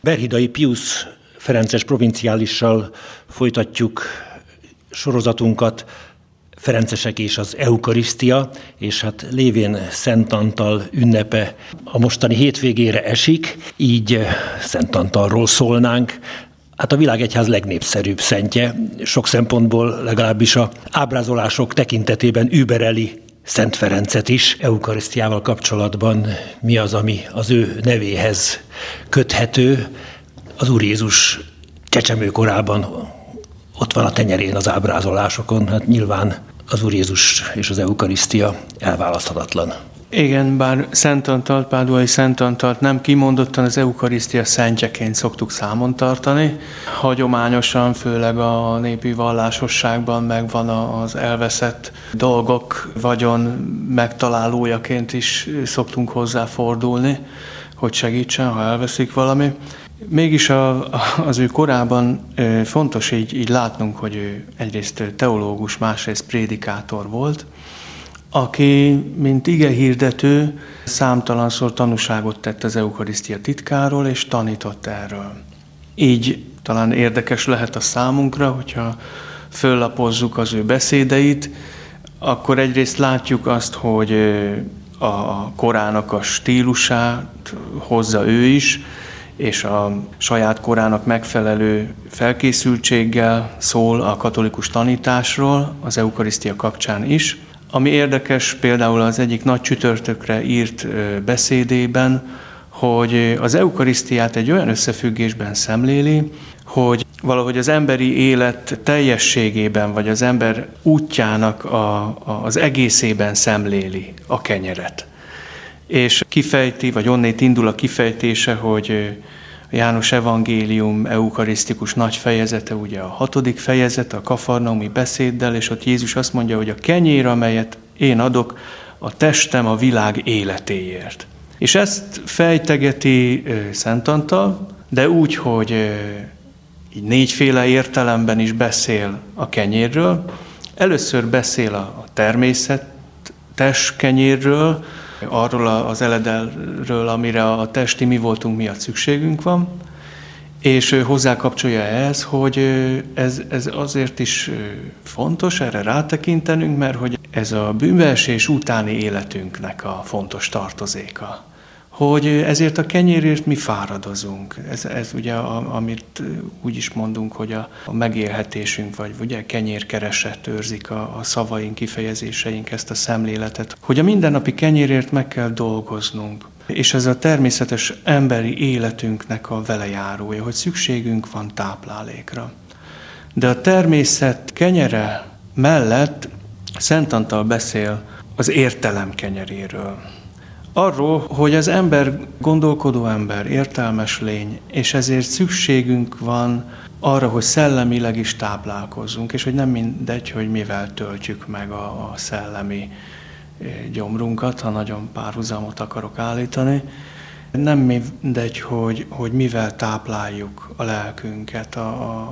Berhidai Piusz ferences provinciálissal folytatjuk sorozatunkat, Ferencesek és az Eucharisztia, és hát lévén Szent Antal ünnepe a mostani hétvégére esik, így Szent Antalról szólnánk. Hát a világegyház legnépszerűbb szentje, sok szempontból legalábbis a ábrázolások tekintetében übereli Szent Ferencet is. Eucharisztiával kapcsolatban mi az, ami az ő nevéhez köthető? Az Úr Jézus csecsemőkorában ott van a tenyerén az ábrázolásokon, hát nyilván az Úr Jézus és az Eucharisztia elválaszthatatlan. Igen, bár Szent Antalt, Páduai Szent Antalt nem kimondottan az Eucharisztia szentjeként szoktuk számon tartani. Hagyományosan, főleg a népi vallásosságban megvan az elveszett dolgok vagyon megtalálójaként is szoktunk hozzáfordulni, hogy segítsen, ha elveszik valami. Mégis az ő korában fontos így látnunk, hogy ő egyrészt teológus, másrészt prédikátor volt, aki, mint igehirdető, számtalanszor tanúságot tett az Eucharisztia titkáról, és tanított erről. Így talán érdekes lehet a számunkra, hogyha föllapozzuk az ő beszédeit, akkor egyrészt látjuk azt, hogy a korának a stílusát hozza ő is, és a saját korának megfelelő felkészültséggel szól a katolikus tanításról az Eucharisztia kapcsán is. Ami érdekes, például az egyik nagy csütörtökre írt beszédében, hogy az Eucharisztiát egy olyan összefüggésben szemléli, hogy valahogy az emberi élet teljességében, vagy az ember útjának az egészében szemléli a kenyeret. És kifejti, vagy onnét indul a kifejtése, hogy a János Evangélium eucharisztikus nagy fejezete, ugye a 6. fejezet, a kafarnaumi beszéddel, és ott Jézus azt mondja, hogy a kenyér, amelyet én adok, a testem a világ életéért. És ezt fejtegeti Szent Antal, de úgy, hogy így négyféle értelemben is beszél a kenyérről. Először beszél a természetes kenyérről, arról az eledelről, amire a testi mi voltunk miatt szükségünk van, és hozzákapcsolja ehhez, hogy ez azért is fontos, erre rátekintenünk, mert hogy ez a bűnbeesés utáni életünknek a fontos tartozéka. Hogy ezért a kenyérért mi fáradozunk. Ez ugye, amit úgy is mondunk, hogy a megélhetésünk, vagy ugye kenyérkereset őrzik a szavaink, kifejezéseink ezt a szemléletet. Hogy a mindennapi kenyérért meg kell dolgoznunk. És ez a természetes emberi életünknek a velejárója, hogy szükségünk van táplálékra. De a természet kenyere mellett Szent Antal beszél az értelem kenyeréről. Arról, hogy az ember gondolkodó ember, értelmes lény, és ezért szükségünk van arra, hogy szellemileg is táplálkozzunk, és hogy nem mindegy, hogy mivel töltjük meg a szellemi gyomrunkat, ha nagyon párhuzamot akarok állítani. Nem mindegy, hogy mivel tápláljuk a lelkünket,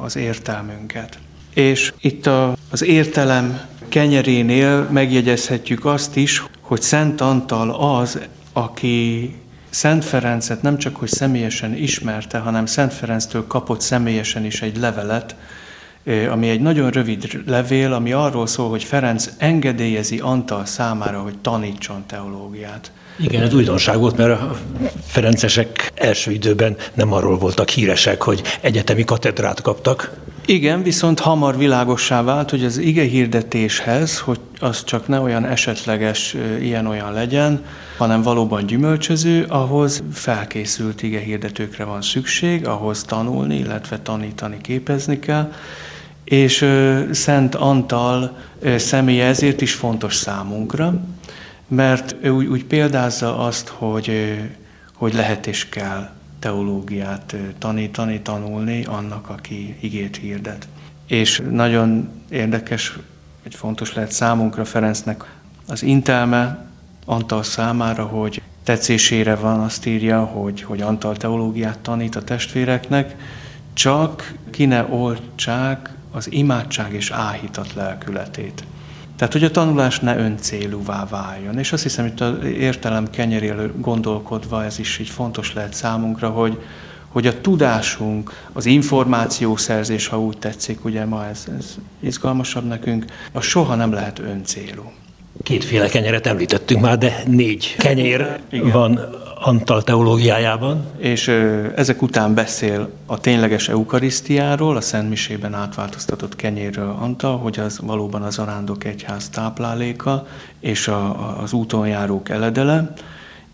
az értelmünket. És itt az értelem kenyerénél megjegyezhetjük azt is, hogy Szent Antal az, aki Szent Ferencet nem csak hogy személyesen ismerte, hanem Szent Ferenctől kapott személyesen is egy levelet, ami egy nagyon rövid levél, ami arról szól, hogy Ferenc engedélyezi Antal számára, hogy tanítson teológiát. Igen, ez újdonság volt, mert a ferencesek első időben nem arról voltak híresek, hogy egyetemi katedrát kaptak. Igen, viszont hamar világossá vált, hogy az igehirdetéshez, hogy az csak ne olyan esetleges, ilyen-olyan legyen, hanem valóban gyümölcsöző, ahhoz felkészült igehirdetőkre van szükség, ahhoz tanulni, illetve tanítani, képezni kell, és Szent Antal személye ezért is fontos számunkra, mert ő úgy példázza azt, hogy lehet és kell teológiát tanítani, tanulni annak, aki igét hirdet. És nagyon érdekes, hogy fontos lehet számunkra Ferencnek az intelme Antal számára, hogy tetszésére van, azt írja, hogy Antal teológiát tanít a testvéreknek, csak ki ne oltsák az imádság és áhítat lelkületét. Tehát, hogy a tanulás ne öncélúvá váljon. És azt hiszem, hogy itt az értelem kenyeréről gondolkodva ez is így fontos lehet számunkra, hogy hogy a tudásunk, az információszerzés, ha úgy tetszik, ugye ma ez izgalmasabb nekünk, az soha nem lehet öncélú. Kétféle kenyeret említettünk már, de 4 kenyér van Antal teológiájában. És ezek után beszél a tényleges eukarisztiáról, a Szent Misében átváltoztatott kenyérről Antal, hogy az valóban az arándok egyház tápláléka és az úton járók eledele,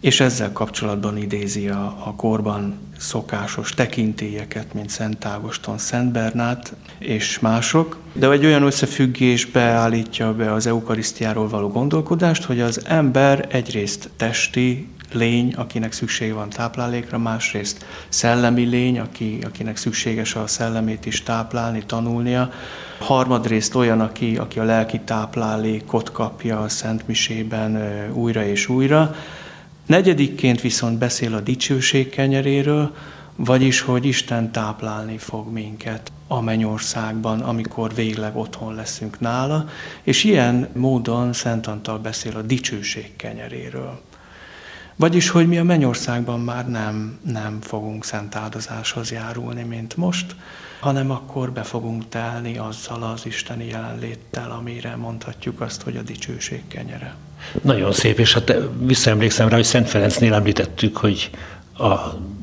és ezzel kapcsolatban idézi a korban szokásos tekintélyeket, mint Szent Ágoston, Szent Bernát és mások. De egy olyan összefüggésbe állítja be az eukarisztiáról való gondolkodást, hogy az ember egyrészt testi lény, akinek szüksége van táplálékra, másrészt szellemi lény, akinek szükséges a szellemét is táplálni, tanulnia. Harmadrészt olyan, aki a lelki táplálékot kapja a Szent Misében újra és újra. Negyedikként viszont beszél a dicsőség kenyeréről, vagyis, hogy Isten táplálni fog minket a mennyországban, amikor végleg otthon leszünk nála, és ilyen módon Szent Antal beszél a dicsőség kenyeréről. Vagyis, hogy mi a mennyországban már nem fogunk szent áldozáshoz járulni, mint most, hanem akkor be fogunk telni azzal az isteni jelenléttel, amire mondhatjuk azt, hogy a dicsőség kenyere. Nagyon szép, és hát visszaemlékszem rá, hogy Szent Ferencnél említettük, hogy a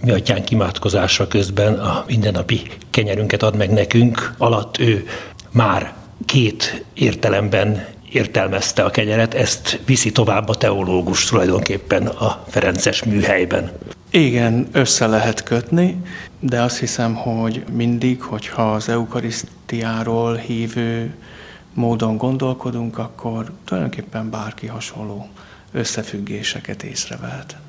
mi atyánk imádkozása közben a mindennapi kenyerünket ad meg nekünk, alatt ő már 2 értelemben értelmezte a kenyeret, ezt viszi tovább a teológus tulajdonképpen a ferences műhelyben. Igen, össze lehet kötni, de azt hiszem, hogy mindig, hogyha az eukarisztiáról hívő módon gondolkodunk, akkor tulajdonképpen bárki hasonló összefüggéseket észrevehet.